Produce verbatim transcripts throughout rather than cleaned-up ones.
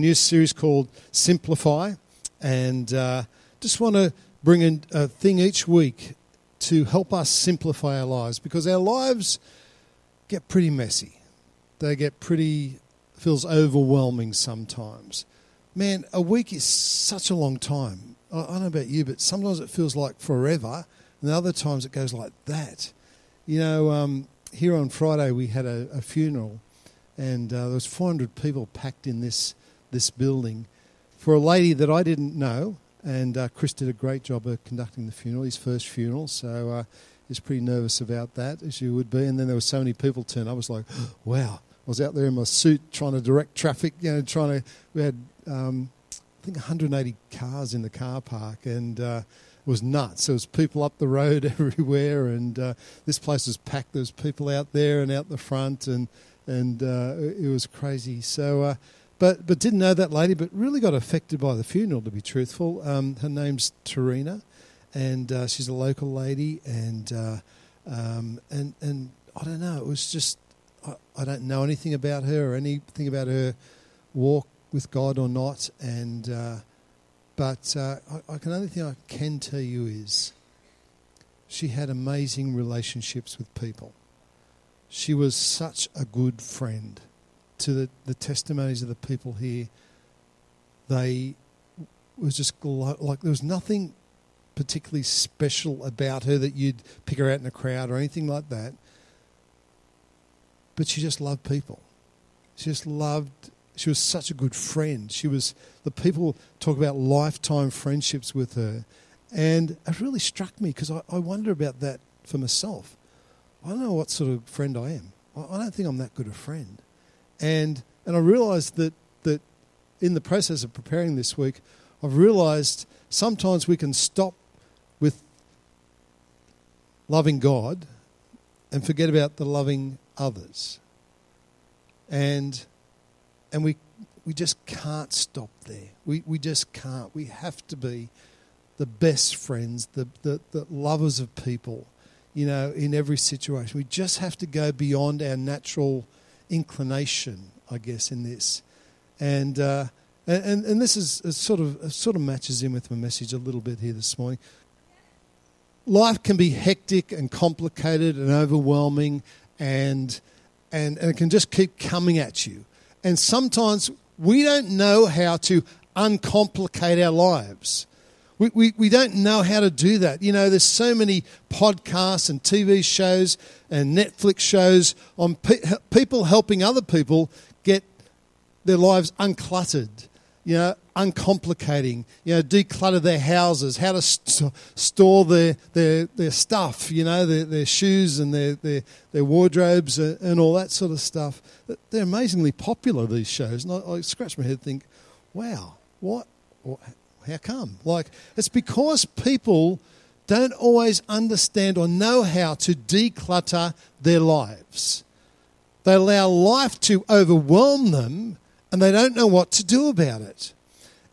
New series called Simplify, and uh, just want to bring in a thing each week to help us simplify our lives, because our lives get pretty messy. They get pretty, feels overwhelming sometimes. Man, a week is such a long time. I, I don't know about you, but sometimes it feels like forever, and other times it goes like that. You know, um, here on Friday we had a, a funeral, and uh, there was four hundred people packed in this this building for a lady that I didn't know, and uh, Chris did a great job of conducting the funeral, his first funeral, so uh, he was pretty nervous about that, as you would be. And then there were so many people turned. I was like, wow. I was out there in my suit trying to direct traffic, you know, trying to, we had um, I think one hundred eighty cars in the car park, and uh, it was nuts. There was people up the road everywhere, and uh, this place was packed. There was people out there and out the front, and and uh, it was crazy. So uh, But but didn't know that lady, but really got affected by the funeral, to be truthful. Um, her name's Tarina, and uh, she's a local lady, and uh, um, and and I don't know. It was just I, I don't know anything about her or anything about her walk with God or not. And uh, but uh, I, I can only thing I can tell you is she had amazing relationships with people. She was such a good friend. To the, the testimonies of the people here, they was just glo- like there was nothing particularly special about her that you'd pick her out in a crowd or anything like that. But she just loved people. She just loved. She was such a good friend. She was. The people talk about lifetime friendships with her, and it really struck me, because I, I wonder about that for myself. I don't know what sort of friend I am. I, I don't think I'm that good a friend. And and I realised that, that in the process of preparing this week, I've realised sometimes we can stop with loving God and forget about the loving others. And and we we just can't stop there. We we just can't. We have to be the best friends, the the, the lovers of people, you know, in every situation. We just have to go beyond our natural inclination, I guess, in this, and uh, and and this is a sort of a sort of matches in with my message a little bit here this morning. Life can be hectic and complicated and overwhelming, and and and it can just keep coming at you. And sometimes we don't know how to uncomplicate our lives. We we we don't know how to do that. You know, there's so many podcasts and T V shows and Netflix shows on pe- people helping other people get their lives uncluttered, you know, uncomplicating, you know, declutter their houses, how to st- store their, their their stuff, you know, their, their shoes and their, their, their wardrobes and all that sort of stuff. They're amazingly popular, these shows. And I, I scratch my head and think, wow, what, what, how come? Like, it's because people don't always understand or know how to declutter their lives. They allow life to overwhelm them, and they don't know what to do about it.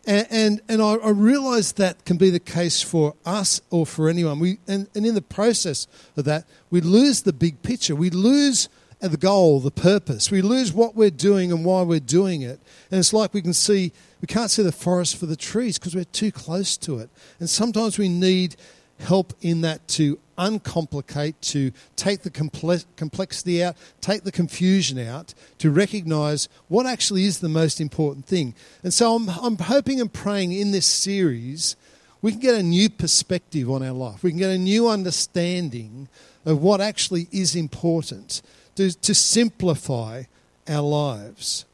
And and, and I, I realise that can be the case for us or for anyone. We and, and in the process of that, we lose the big picture. We lose the goal, the purpose. We lose what we're doing and why we're doing it. And it's like we can see, we can't see the forest for the trees because we're too close to it. And sometimes we need help in that to uncomplicate, to take the complex, complexity out, take the confusion out, to recognise what actually is the most important thing. And so I'm, I'm hoping and praying in this series we can get a new perspective on our life. We can get a new understanding of what actually is important to, to simplify our lives.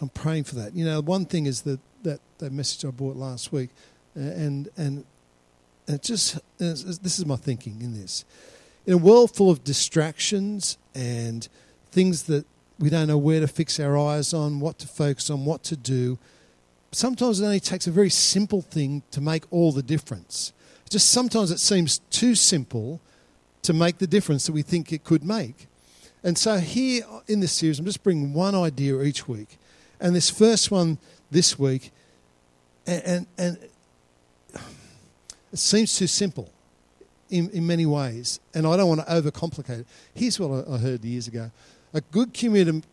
I'm praying for that. You know, one thing is that, that, that message I brought last week, and and It just this is my thinking in this. In a world full of distractions and things that we don't know where to fix our eyes on, what to focus on, what to do, sometimes it only takes a very simple thing to make all the difference. Just sometimes it seems too simple to make the difference that we think it could make. And so here in this series, I'm just bringing one idea each week. And this first one this week, and and. and it seems too simple in, in many ways, and I don't want to overcomplicate it. Here's what I, I heard years ago. A good communi-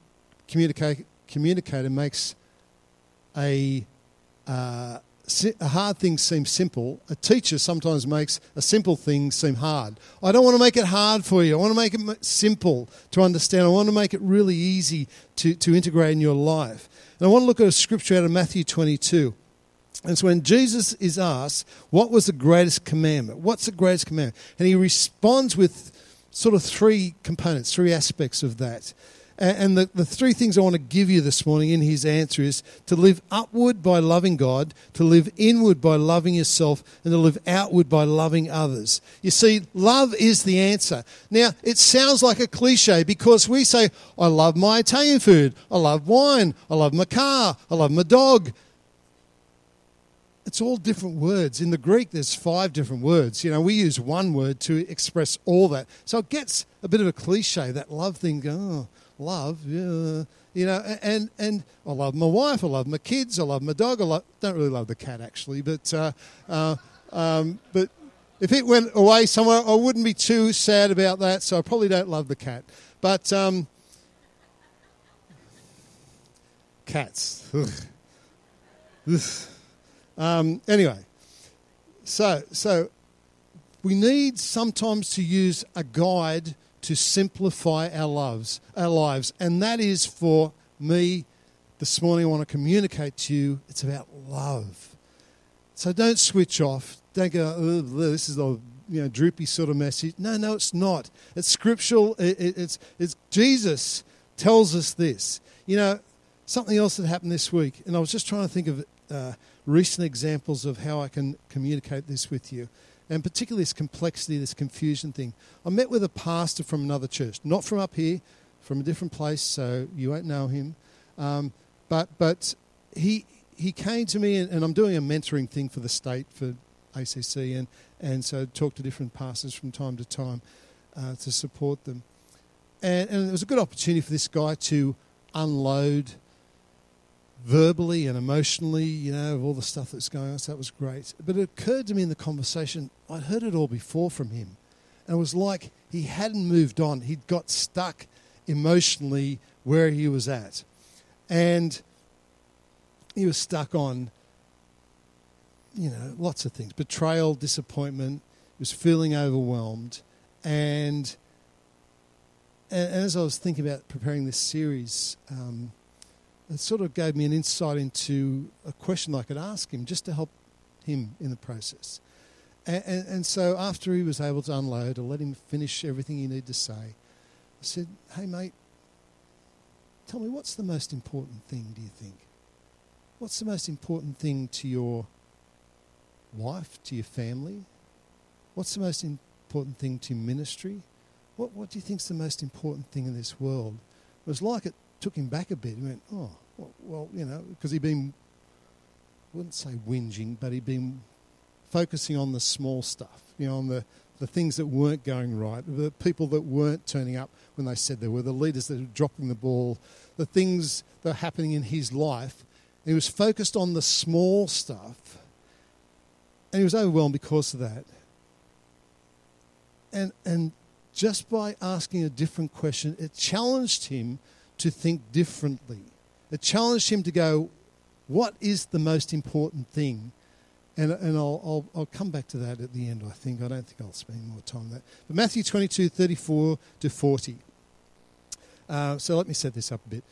communica- communicator makes a, uh, si- a hard thing seem simple, a teacher sometimes makes a simple thing seem hard. I don't want to make it hard for you. I want to make it simple to understand. I want to make it really easy to, to integrate in your life. And I want to look at a scripture out of Matthew twenty-two. And so when Jesus is asked, what was the greatest commandment? What's the greatest commandment? And he responds with sort of three components, three aspects of that. And the, the three things I want to give you this morning in his answer is to live upward by loving God, to live inward by loving yourself, and to live outward by loving others. You see, love is the answer. Now, it sounds like a cliche because we say, I love my Italian food, I love wine, I love my car, I love my dog. It's all different words. In the Greek, there's five different words. You know, we use one word to express all that. So it gets a bit of a cliche, that love thing, oh, love, yeah. You know, and, and I love my wife, I love my kids, I love my dog, I love, don't really love the cat actually, but uh, uh, um, but if it went away somewhere, I wouldn't be too sad about that, so I probably don't love the cat. But um, cats. Ugh. Ugh. Um, anyway, so so we need sometimes to use a guide to simplify our lives, our lives, and that is for me this morning. I want to communicate to you. It's about love. So don't switch off. Don't go. Oh, this is a you know droopy sort of message. No, no, it's not. It's scriptural. It, it, it's it's Jesus tells us this. You know, something else that happened this week, and I was just trying to think of Uh, recent examples of how I can communicate this with you, and particularly this complexity, this confusion thing. I met with a pastor from another church, not from up here, from a different place, so you won't know him. Um, but but he he came to me, and, and I'm doing a mentoring thing for the state, for A C C, and, and so I talk to different pastors from time to time uh, to support them. And, and it was a good opportunity for this guy to unload verbally and emotionally, you know, of all the stuff that's going on, so that was great. But it occurred to me in the conversation, I'd heard it all before from him. And it was like he hadn't moved on. He'd got stuck emotionally where he was at. And he was stuck on, you know, lots of things. Betrayal, disappointment, he was feeling overwhelmed. And, and as I was thinking about preparing this series, um, it sort of gave me an insight into a question I could ask him just to help him in the process. And, and, and so after he was able to unload, I let him finish everything he needed to say. I said, hey, mate, tell me, what's the most important thing, do you think? What's the most important thing to your wife, to your family? What's the most important thing to ministry? What, what do you think's the most important thing in this world? It was like it took him back a bit. He went, oh, well, you know, because he'd been, I wouldn't say whinging, but he'd been focusing on the small stuff, you know, on the, the things that weren't going right, the people that weren't turning up when they said they were, the leaders that were dropping the ball, the things that were happening in his life. And he was focused on the small stuff, and he was overwhelmed because of that. And, and just by asking a different question, it challenged him to think differently. It challenged him to go, what is the most important thing? And and I'll, I'll I'll come back to that at the end, I think. I don't think I'll spend more time on that. But Matthew twenty-two, thirty-four to forty. Uh, so let me set this up a bit.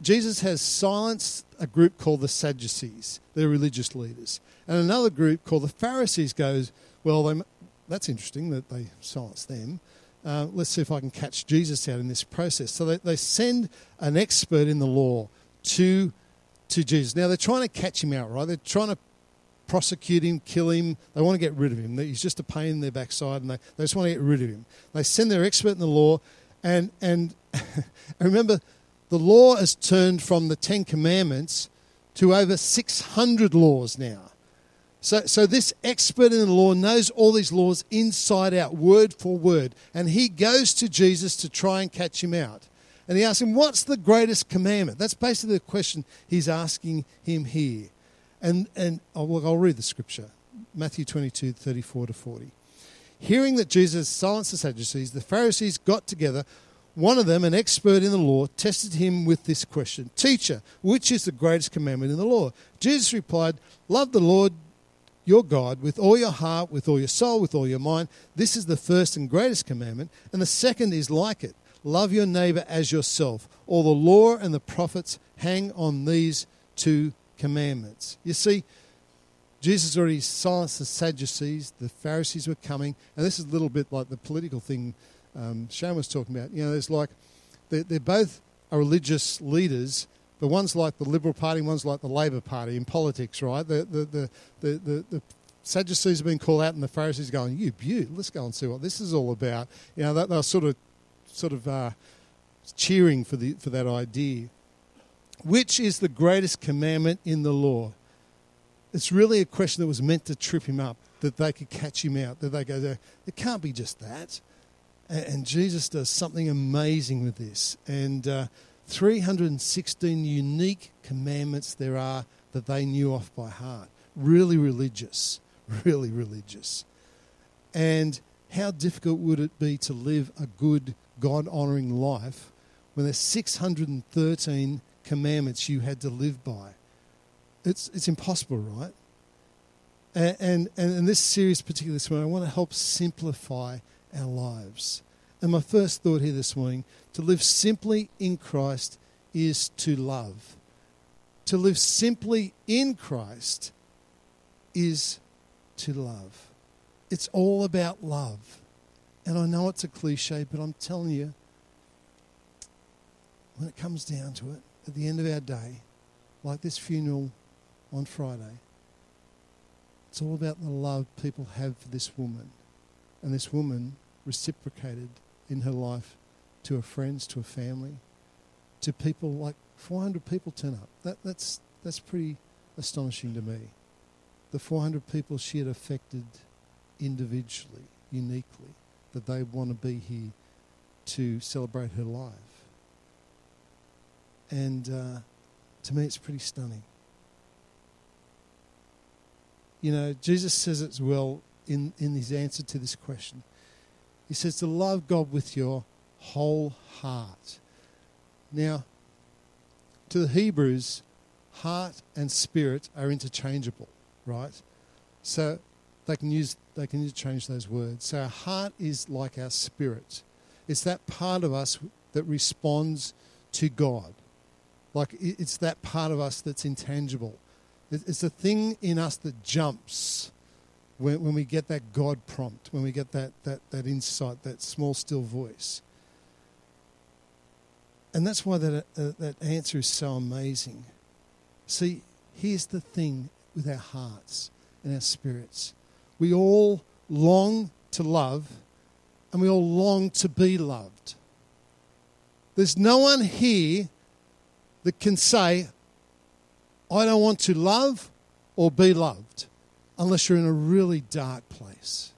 Jesus has silenced a group called the Sadducees. They're religious leaders. And another group called the Pharisees goes, well, they, that's interesting that they silenced them. Uh, let's see if I can catch Jesus out in this process. So they, they send an expert in the law to to Jesus. Now, they're trying to catch him out, right? They're trying to prosecute him, kill him. They want to get rid of him. He's just a pain in their backside, and they, they just want to get rid of him. They send their expert in the law, and, and remember, the law has turned from the Ten Commandments to over six hundred laws now. So so this expert in the law knows all these laws inside out, word for word. And he goes to Jesus to try and catch him out. And he asks him, what's the greatest commandment? That's basically the question he's asking him here. And and I'll, I'll read the scripture, Matthew twenty-two, thirty-four to forty. Hearing that Jesus silenced the Sadducees, the Pharisees got together One of them, an expert in the law, tested him with this question. Teacher, which is the greatest commandment in the law? Jesus replied, love the Lord your God with all your heart, with all your soul, with all your mind. This is the first and greatest commandment. And the second is like it. Love your neighbor as yourself. All the law and the prophets hang on these two commandments. You see, Jesus already silenced the Sadducees. The Pharisees were coming. And this is a little bit like the political thing Um, Shane was talking about. You know, there's like, they're, they're both are religious leaders, but one's like the Liberal Party, one's like the Labor Party in politics, right? The the the the, the, the Sadducees have been called out, and the Pharisees are going, "You beaut, let's go and see what this is all about." You know, that, they're sort of sort of uh, cheering for the for that idea. Which is the greatest commandment in the law? It's really a question that was meant to trip him up, that they could catch him out, that they go, "It can't be just that." And Jesus does something amazing with this. And uh, three hundred sixteen unique commandments there are that they knew off by heart. Really religious, really religious. And how difficult would it be to live a good, God-honouring life when there's six hundred thirteen commandments you had to live by? It's it's impossible, right? And, and, and in this series, particularly this morning, I want to help simplify our lives. And my first thought here this morning, to live simply in Christ is to love. To live simply in Christ is to love. It's all about love. And I know it's a cliche, but I'm telling you, when it comes down to it, at the end of our day, like this funeral on Friday, it's all about the love people have for this woman. And this woman reciprocated in her life to her friends, to her family, to people. Like four hundred people turn up. That, that's that's pretty astonishing to me. The four hundred people she had affected individually, uniquely, that they want to be here to celebrate her life. And uh, to me, it's pretty stunning. You know, Jesus says it as well in, in his answer to this question. He says to love God with your whole heart. Now, to the Hebrews, heart and spirit are interchangeable, right? So they can use they can interchange those words. So our heart is like our spirit. It's that part of us that responds to God. Like it's that part of us that's intangible. It's the thing in us that jumps When, when we get that God prompt, when we get that, that, that insight, that small, still voice. And that's why that, uh, that answer is so amazing. See, here's the thing with our hearts and our spirits. We all long to love, and we all long to be loved. There's no one here that can say, I don't want to love or be loved. Unless you're in a really dark place.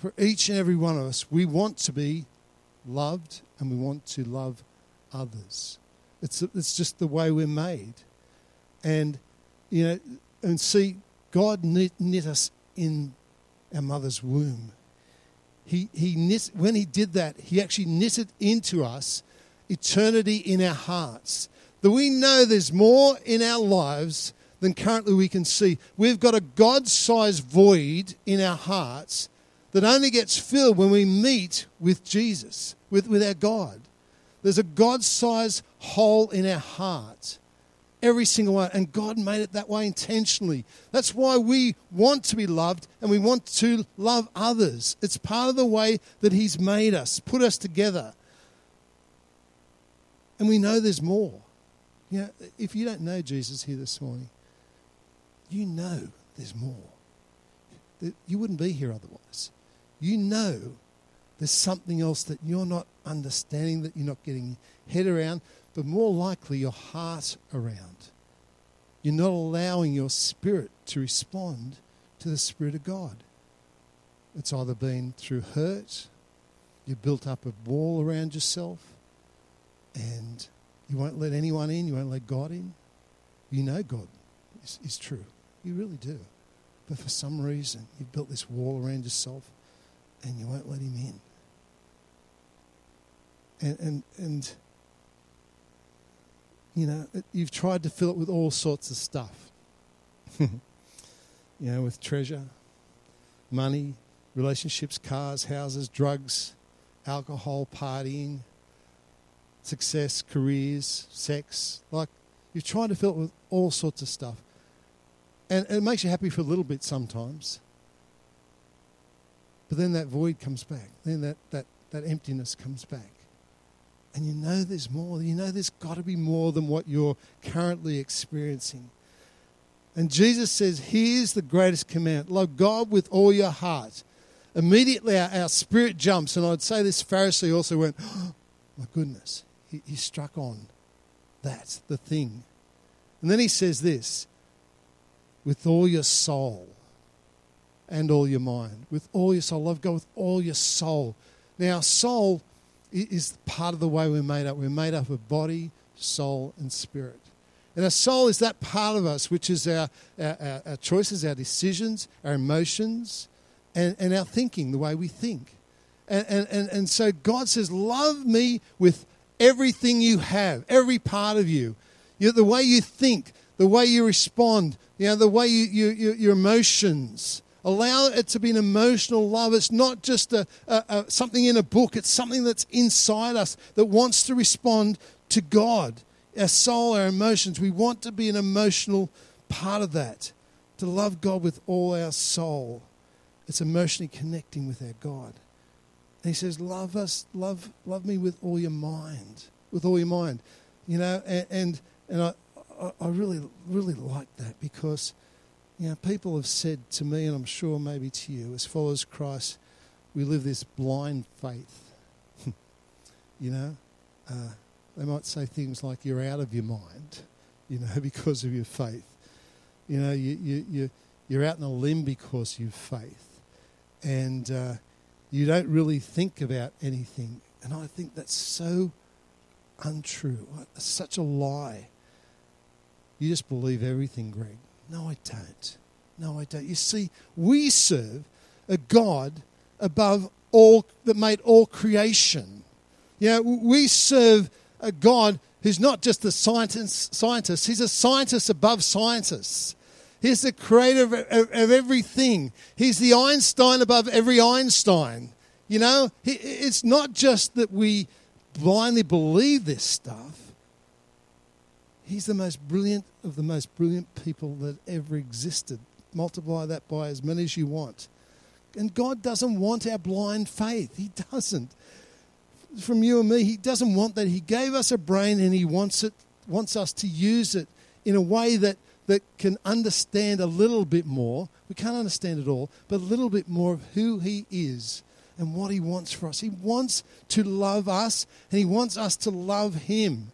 For each and every one of us, we want to be loved and we want to love others. It's it's just the way we're made. And, you know, and see, God knit, knit us in our mother's womb. He he knit, when he did that, he actually knitted into us eternity in our hearts. That we know there's more in our lives than currently we can see. We've got a God-sized void in our hearts that only gets filled when we meet with Jesus, with, with our God. There's a God-sized hole in our heart, every single one, and God made it that way intentionally. That's why we want to be loved and we want to love others. It's part of the way that he's made us, put us together. And we know there's more. You know, if you don't know Jesus here this morning, you know there's more. You wouldn't be here otherwise. You know there's something else that you're not understanding, that you're not getting your head around, but more likely your heart around. You're not allowing your spirit to respond to the Spirit of God. It's either been through hurt, you built up a wall around yourself, and you won't let anyone in, you won't let God in. You know God is, is true. You really do. But for some reason, you've built this wall around yourself and you won't let him in. and and and you know, you've tried to fill it with all sorts of stuff. You know, with treasure, money, relationships, cars, houses, drugs, alcohol, partying, success, careers, sex. Like, you're trying to fill it with all sorts of stuff. And it makes you happy for a little bit sometimes. But then that void comes back. Then that, that, that emptiness comes back. And you know there's more. You know there's got to be more than what you're currently experiencing. And Jesus says, here's the greatest command. Love God with all your heart. Immediately our, our spirit jumps. And I'd say this Pharisee also went, oh, my goodness. He, he struck on that, the thing. And then he says this, with all your soul and all your mind. With all your soul. Love God with all your soul. Now, soul is part of the way we're made up. We're made up of body, soul, and spirit. And our soul is that part of us which is our, our, our choices, our decisions, our emotions, and, and our thinking, the way we think. And, and, and, and so God says, love me with everything you have, every part of you. You know, the way you think, the way you respond, you know, the way you, you, you your emotions. Allow it to be an emotional love. It's not just a, a, a something in a book. It's something that's inside us that wants to respond to God. Our soul, our emotions. We want to be an emotional part of that. To love God with all our soul. It's emotionally connecting with our God. And he says, love us, love, love me with all your mind. With all your mind. You know, and and, and I, I I really, really like that, because you know, people have said to me, and I'm sure maybe to you, as followers of Christ, we live this blind faith. You know, uh, they might say things like, "You're out of your mind," you know, because of your faith. You know, you you you you're out in a limb because you've faith, and uh, you don't really think about anything. And I think that's so untrue. It's such a lie. You just believe everything, Greg. No, I don't. No, I don't. You see, we serve a God above all, that made all creation. Yeah, you know, we serve a God who's not just a scientist. Scientist, he's a scientist above scientists. He's the creator of, of, of everything. He's the Einstein above every Einstein. You know, he, it's not just that we blindly believe this stuff. He's the most brilliant of the most brilliant people that ever existed. Multiply that by as many as you want. And God doesn't want our blind faith. He doesn't. From you and me, he doesn't want that. He gave us a brain, and he wants it, wants us to use it in a way that, that can understand a little bit more. We can't understand it all, but a little bit more of who he is and what he wants for us. He wants to love us, and he wants us to love him.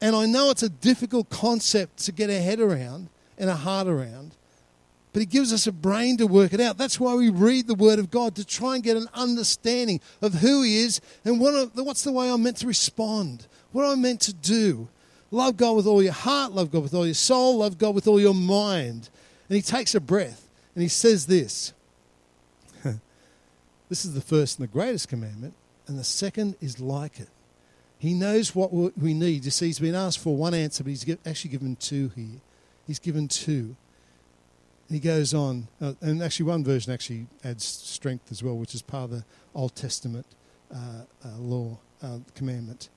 And I know it's a difficult concept to get our head around and our heart around, but it gives us a brain to work it out. That's why we read the Word of God, to try and get an understanding of who he is and what, what's the way I'm meant to respond, what I'm meant to do. Love God with all your heart, love God with all your soul, love God with all your mind. And he takes a breath and he says this. This is the first and the greatest commandment, and the second is like it. He knows what we need. You see, he's been asked for one answer, but he's actually given two here. He's given two. And he goes on, uh, and actually one version actually adds strength as well, which is part of the Old Testament uh, uh, law, uh, commandment.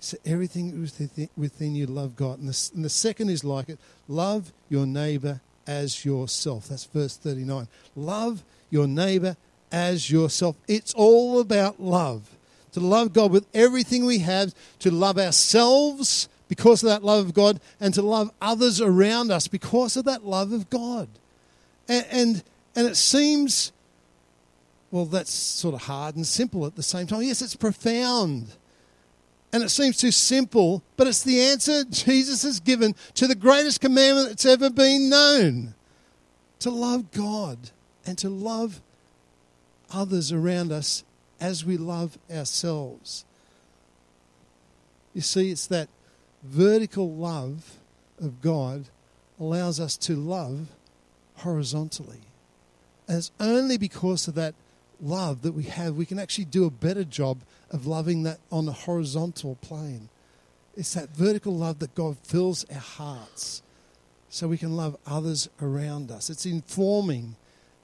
So everything within you, love God. And the, and the second is like it. Love your neighbour as yourself. That's verse thirty-nine. Love your neighbour as yourself. It's all about love. To love God with everything we have, to love ourselves because of that love of God, and to love others around us because of that love of God. And and, and it seems, well, that's sort of hard and simple at the same time. Yes, it's profound. And it seems too simple, but it's the answer Jesus has given to the greatest commandment that's ever been known. To love God and to love others around us as we love ourselves. You see, it's that vertical love of God allows us to love horizontally. And it's only because of that love that we have, we can actually do a better job of loving that on a horizontal plane. It's that vertical love that God fills our hearts so we can love others around us. It's informing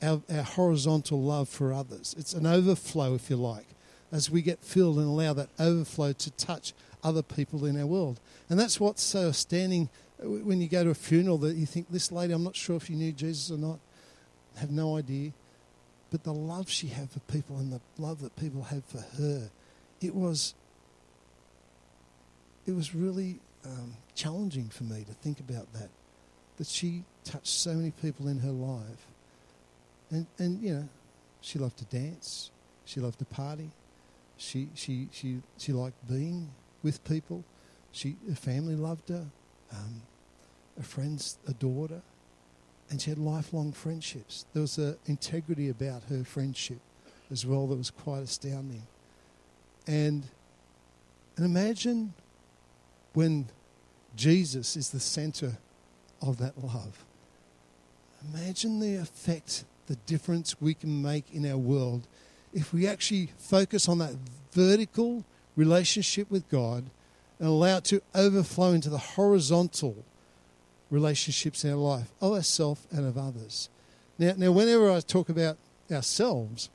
our, our horizontal love for others. It's an overflow, if you like, as we get filled and allow that overflow to touch other people in our world. And that's what's so outstanding when you go to a funeral, that you think, this lady, I'm not sure if you knew Jesus or not, I have no idea. But the love she had for people and the love that people had for her, it was it was really um, challenging for me to think about that, that she touched so many people in her life. And, and you know, she loved to dance, she loved to party, she she she, she liked being with people, she her family loved her, um, her friends adored her. And she had lifelong friendships. There was an integrity about her friendship as well that was quite astounding. And, and imagine when Jesus is the centre of that love. Imagine the effect, the difference we can make in our world if we actually focus on that vertical relationship with God and allow it to overflow into the horizontal relationships in our life, of ourselves and of others. Now, now, whenever I talk about ourselves,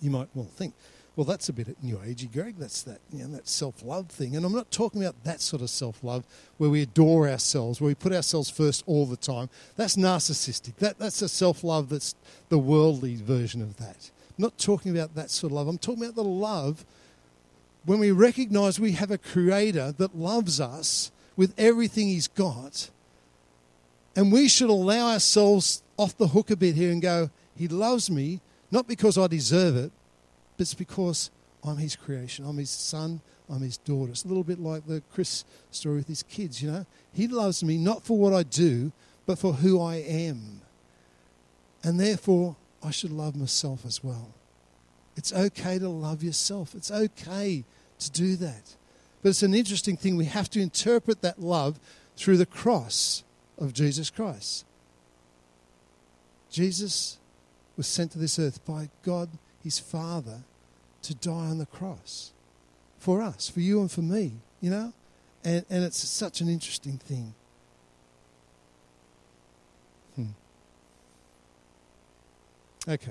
you might well think, well, that's a bit new agey, Greg. That's that, you know, that self-love thing. And I'm not talking about that sort of self-love where we adore ourselves, where we put ourselves first all the time. That's narcissistic. That that's a self-love that's the worldly version of that. I'm not talking about that sort of love. I'm talking about the love when we recognise we have a Creator that loves us with everything He's got. And we should allow ourselves off the hook a bit here and go, He loves me, not because I deserve it, but it's because I'm His creation. I'm His son. I'm His daughter. It's a little bit like the Chris story with his kids, you know. He loves me not for what I do, but for who I am. And therefore, I should love myself as well. It's okay to love yourself. It's okay to do that. But it's an interesting thing. We have to interpret that love through the cross of Jesus Christ. Jesus was sent to this earth by God, His Father, to die on the cross for us, for you and for me, you know? And and it's such an interesting thing. Hmm. Okay.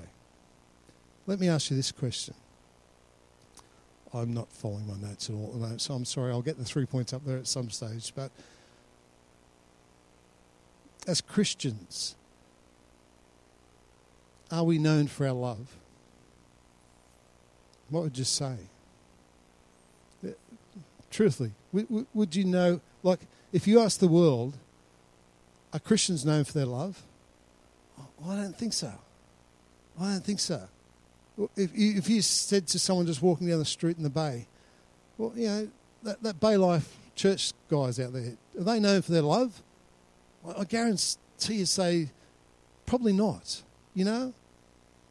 Let me ask you this question. I'm not following my notes at all at the moment, so I'm sorry, I'll get the three points up there at some stage, but as Christians, are we known for our love? What would you say? Truthfully, would you know, like, if you ask the world, are Christians known for their love? I don't think so. I don't think so. If you, if you said to someone just walking down the street in the Bay, well, you know, that, that Bay Life Church guys out there, are they known for their love? I guarantee you say, probably not, you know?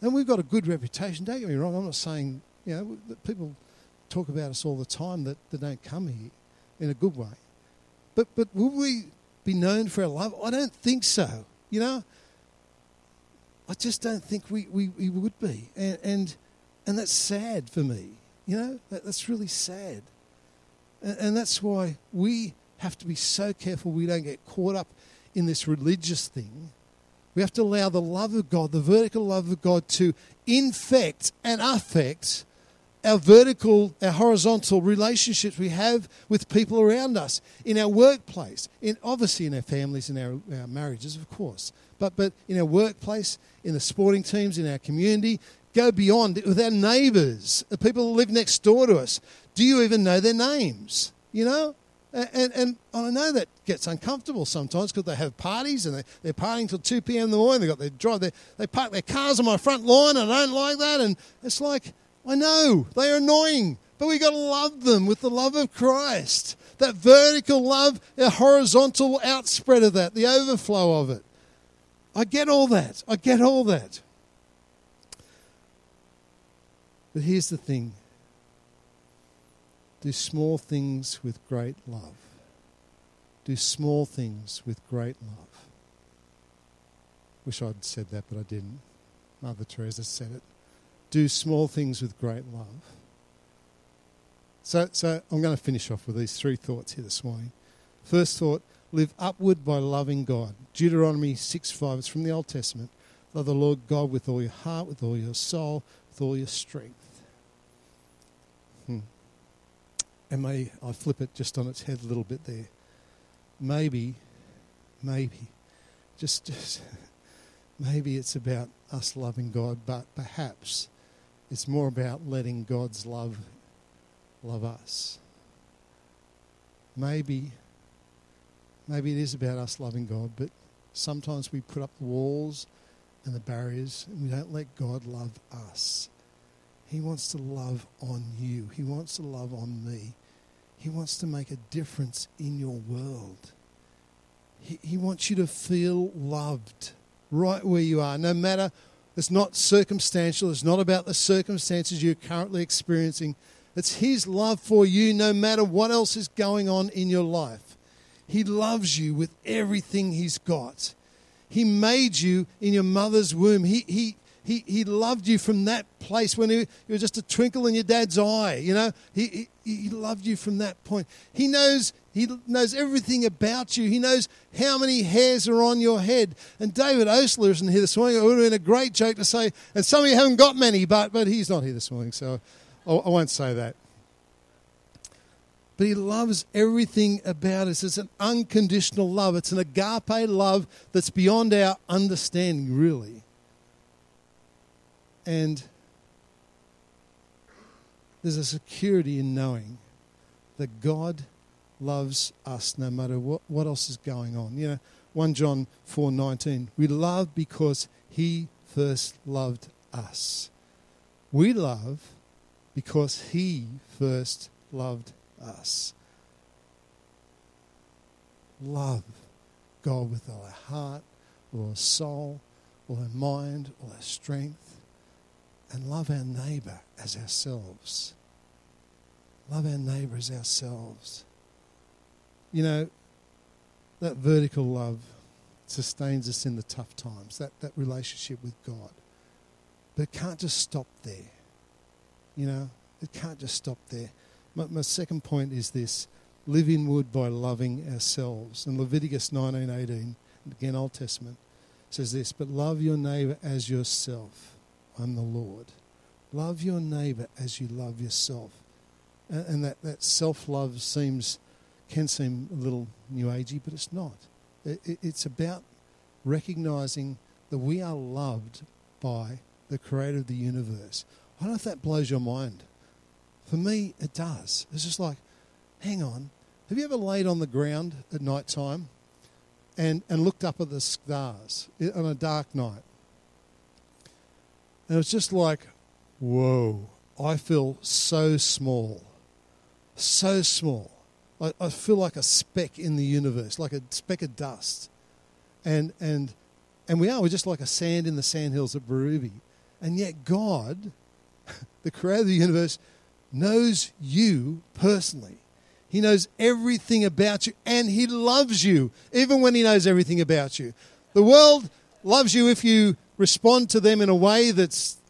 And we've got a good reputation. Don't get me wrong, I'm not saying, you know, that people talk about us all the time that they don't come here in a good way. But but will we be known for our love? I don't think so, you know? I just don't think we, we, we would be. And, and and that's sad for me, you know? That, that's really sad. And, and that's why we have to be so careful we don't get caught up in this religious thing. We have to allow the love of God, the vertical love of God, to infect and affect our vertical, our horizontal relationships we have with people around us, in our workplace, in obviously in our families and our, our marriages, of course, but but in our workplace, in the sporting teams, in our community, go beyond with our neighbours, the people who live next door to us. Do you even know their names? You know? And, and and I know that gets uncomfortable sometimes because they have parties and they, they're partying till two p.m. in the morning. They've got their drive. They, they park their cars on my front lawn and I don't like that. And it's like, I know, they're annoying, but we got to love them with the love of Christ. That vertical love, the horizontal outspread of that, the overflow of it. I get all that. I get all that. But here's the thing. Do small things with great love. Do small things with great love. Wish I'd said that, but I didn't. Mother Teresa said it. do small things with great love. So, so I'm going to finish off with these three thoughts here this morning. First thought, live upward by loving God. Deuteronomy six five, it's from the Old Testament. Love the Lord God with all your heart, with all your soul, with all your strength. Hmm. And may I flip it just on its head a little bit there. Maybe, maybe, just, just maybe it's about us loving God, but perhaps it's more about letting God's love love us. Maybe, maybe it is about us loving God, but sometimes we put up the walls and the barriers and we don't let God love us. He wants to love on you. He wants to love on me. He wants to make a difference in your world. He, he wants you to feel loved right where you are. No matter, it's not circumstantial. It's not about the circumstances you're currently experiencing. It's His love for you no matter what else is going on in your life. He loves you with everything He's got. He made you in your mother's womb. He He He he loved you from that place when you were just a twinkle in your dad's eye, you know. He, he he loved you from that point. He knows he knows everything about you. He knows how many hairs are on your head. And David Osler isn't here this morning. It would have been a great joke to say, and some of you haven't got many, but but he's not here this morning, so I, I won't say that. But He loves everything about us. It's an unconditional love. It's an agape love that's beyond our understanding, really. And there's a security in knowing that God loves us no matter what, what else is going on. You know, First John four nineteen, we love because He first loved us. We love because He first loved us. Love God with all our heart, all our soul, all our mind, all our strength. And love our neighbour as ourselves. Love our neighbour as ourselves. You know, that vertical love sustains us in the tough times, that, that relationship with God. But it can't just stop there. You know, it can't just stop there. My, my second point is this. Live inward by loving ourselves. In Leviticus nineteen eighteen, again, Old Testament, says this, but love your neighbour as yourself. I'm the Lord. Love your neighbour as you love yourself. And, and that, that self-love seems can seem a little new agey, but it's not. It, it, it's about recognising that we are loved by the Creator of the universe. I don't know if that blows your mind. For me, it does. It's just like, hang on. Have you ever laid on the ground at night time and, and looked up at the stars on a dark night? And it was just like, whoa, I feel so small, so small. I, I feel like a speck in the universe, like a speck of dust. And and and we are, we're just like a sand in the sandhills of Berube. And yet God, the Creator of the universe, knows you personally. He knows everything about you and He loves you, even when He knows everything about you. The world loves you if you respond to them in a way that's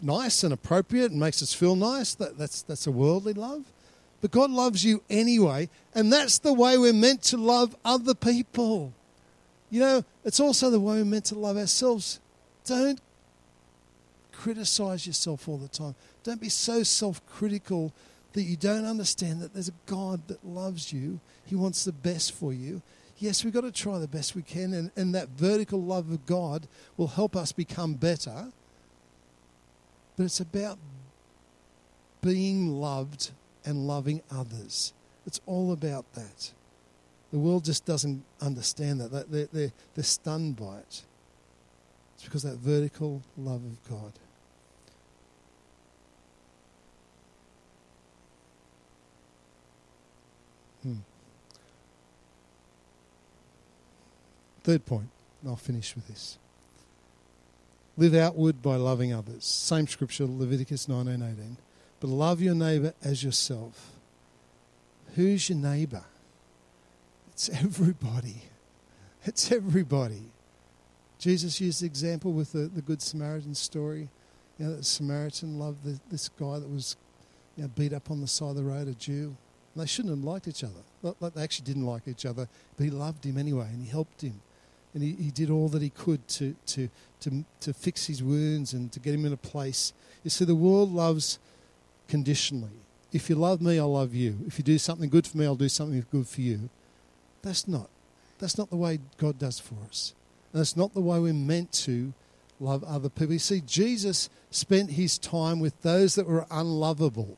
nice and appropriate and makes us feel nice. That, that's, that's a worldly love. But God loves you anyway, and that's the way we're meant to love other people. You know, it's also the way we're meant to love ourselves. Don't criticize yourself all the time. Don't be so self-critical that you don't understand that there's a God that loves you. He wants the best for you. Yes, we've got to try the best we can, and, and that vertical love of God will help us become better. But it's about being loved and loving others. It's all about that. The world just doesn't understand that. They're, they're, they're stunned by it. It's because of that vertical love of God. Hmm. Third point, and I'll finish with this. Live outward by loving others. Same scripture, Leviticus nineteen eighteen. But love your neighbour as yourself. Who's your neighbour? It's everybody. It's everybody. Jesus used the example with the, the Good Samaritan story. You know, that Samaritan loved the, this guy that was, you know, beat up on the side of the road, a Jew. And they shouldn't have liked each other. Not, like they actually didn't like each other, but he loved him anyway, and he helped him. And he, he did all that he could to, to to to fix his wounds and to get him in a place. You see, the world loves conditionally. If you love me, I'll love you. If you do something good for me, I'll do something good for you. That's not. That's not the way God does for us. And that's not the way we're meant to love other people. You see, Jesus spent his time with those that were unlovable.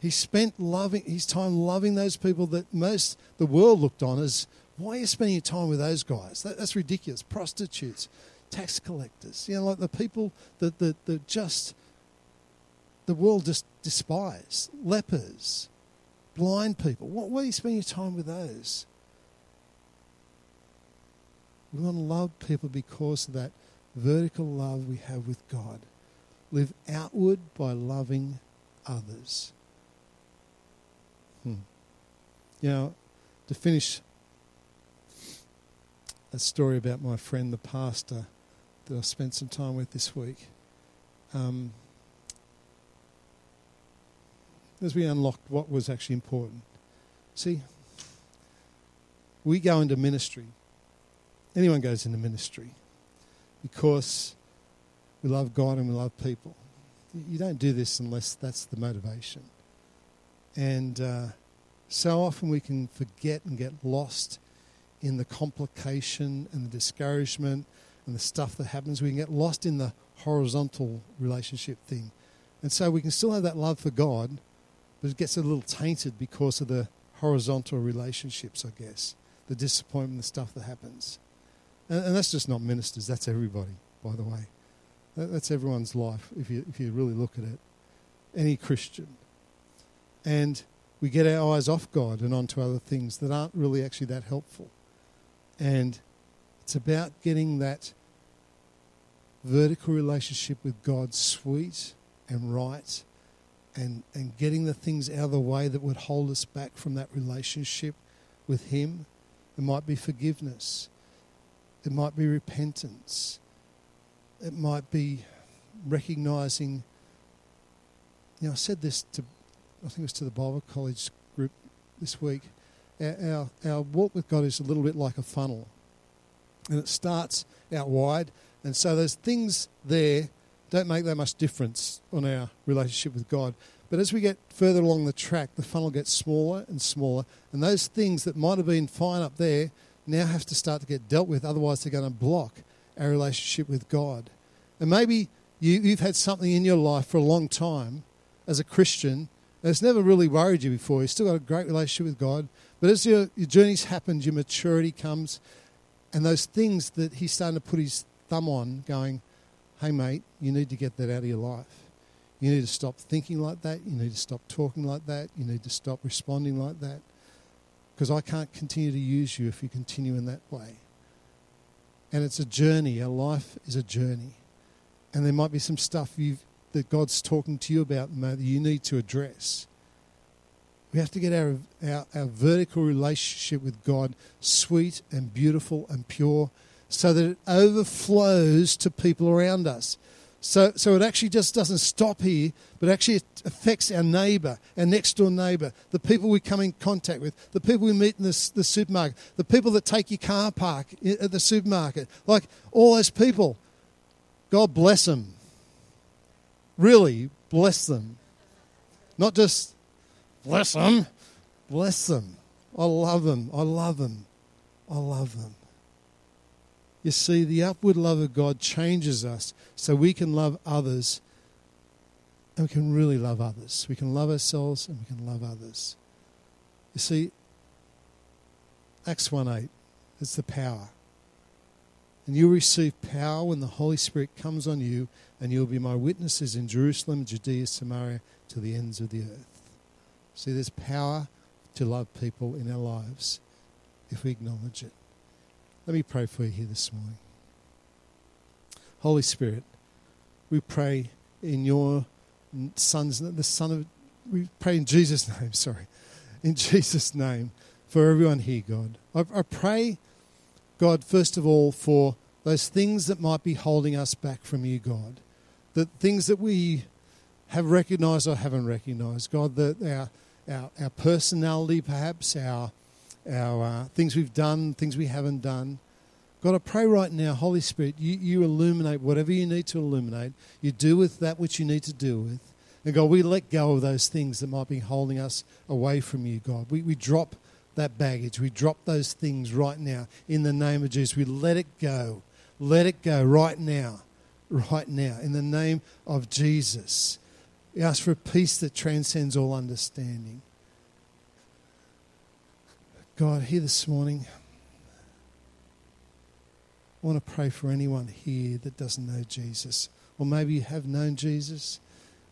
He spent loving his time loving those people that most the world looked on as, why are you spending your time with those guys? That, that's ridiculous. Prostitutes, tax collectors, you know, like the people that, that, that just, the world just despised. Lepers, blind people. Why, why are you spending your time with those? We want to love people because of that vertical love we have with God. Live outward by loving others. Hmm. You know, to finish a story about my friend, the pastor, that I spent some time with this week. Um, as we unlocked what was actually important. See, we go into ministry. Anyone goes into ministry because we love God and we love people. You don't do this unless that's the motivation. And uh, so often we can forget and get lost in the complication and the discouragement and the stuff that happens. We can get lost in the horizontal relationship thing. And so we can still have that love for God, but it gets a little tainted because of the horizontal relationships, I guess, the disappointment, the stuff that happens. And, and that's just not ministers, that's everybody, by the way. That, that's everyone's life, if you if you really look at it, any Christian. And we get our eyes off God and onto other things that aren't really actually that helpful. And it's about getting that vertical relationship with God sweet and right, and, and getting the things out of the way that would hold us back from that relationship with Him. It might be forgiveness. It might be repentance. It might be recognizing, you know, I said this to, I think it was to the Bible college group this week. Our, our, our walk with God is a little bit like a funnel. And it starts out wide. And so those things there don't make that much difference on our relationship with God. But as we get further along the track, the funnel gets smaller and smaller. And those things that might have been fine up there now have to start to get dealt with. Otherwise, they're going to block our relationship with God. And maybe you, you've had something in your life for a long time as a Christian that's never really worried you before. You've still got a great relationship with God. But as your, your journey's happened, your maturity comes, and those things that he's starting to put his thumb on, going, hey, mate, you need to get that out of your life. You need to stop thinking like that. You need to stop talking like that. You need to stop responding like that. Because I can't continue to use you if you continue in that way. And it's a journey. Our life is a journey. And there might be some stuff you've that God's talking to you about, mate, that you need to address. We have to get our, our our vertical relationship with God sweet and beautiful and pure so that it overflows to people around us. So so it actually just doesn't stop here, but actually it affects our neighbour, our next door neighbour, the people we come in contact with, the people we meet in the, the supermarket, the people that take your car park at the supermarket. Like all those people, God bless them. Really, bless them. Not just bless them. Bless them. I love them. I love them. I love them. You see, the upward love of God changes us so we can love others, and we can really love others. We can love ourselves and we can love others. You see, Acts one eight is the power. And you'll receive power when the Holy Spirit comes on you, and you'll be my witnesses in Jerusalem, Judea, Samaria, to the ends of the earth. See, there's power to love people in our lives if we acknowledge it. Let me pray for you here this morning. Holy Spirit, we pray in your Son's, the Son of, we pray in Jesus' name, sorry, in Jesus' name for everyone here, God. I, I pray, God, first of all, for those things that might be holding us back from you, God. the things that we have recognized or haven't recognized, God, that our our, our personality, perhaps our our uh, things we've done, things we haven't done. God, I pray right now, Holy Spirit, you, you illuminate whatever you need to illuminate. You do with that which you need to do with. And God, we let go of those things that might be holding us away from you, God. We we drop that baggage. We drop those things right now in the name of Jesus. We let it go. Let it go right now. Right now. In the name of Jesus. We ask for a peace that transcends all understanding. God, here this morning, I want to pray for anyone here that doesn't know Jesus. Or maybe you have known Jesus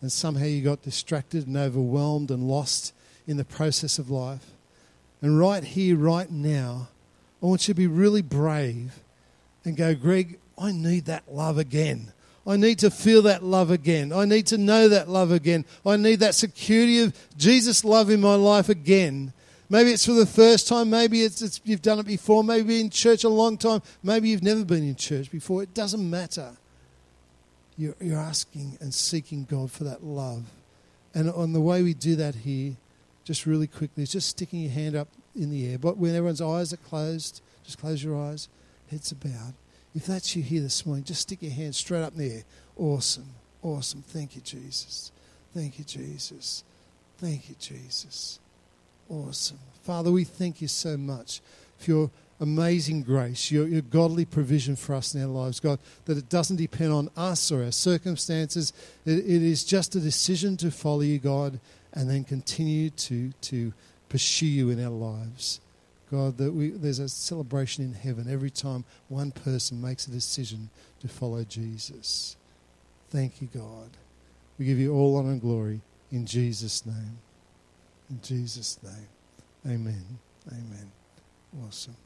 and somehow you got distracted and overwhelmed and lost in the process of life. And right here, right now, I want you to be really brave and go, Greg, I need that love again. I need to feel that love again. I need to know that love again. I need that security of Jesus' love in my life again. Maybe it's for the first time. Maybe it's, it's you've done it before. Maybe in church a long time. Maybe you've never been in church before. It doesn't matter. You're, you're asking and seeking God for that love. And on the way we do that here, just really quickly, is just sticking your hand up in the air. But when everyone's eyes are closed, just close your eyes, heads about. If that's you here this morning, just stick your hand straight up in the air. Awesome. Awesome. Thank you, Jesus. Thank you, Jesus. Thank you, Jesus. Awesome. Father, we thank you so much for your amazing grace, your, your godly provision for us in our lives, God, that it doesn't depend on us or our circumstances. It, it is just a decision to follow you, God, and then continue to, to pursue you in our lives. God, that we, there's a celebration in heaven every time one person makes a decision to follow Jesus. Thank you, God. We give you all honor and glory in Jesus' name. In Jesus' name, amen, amen. Awesome.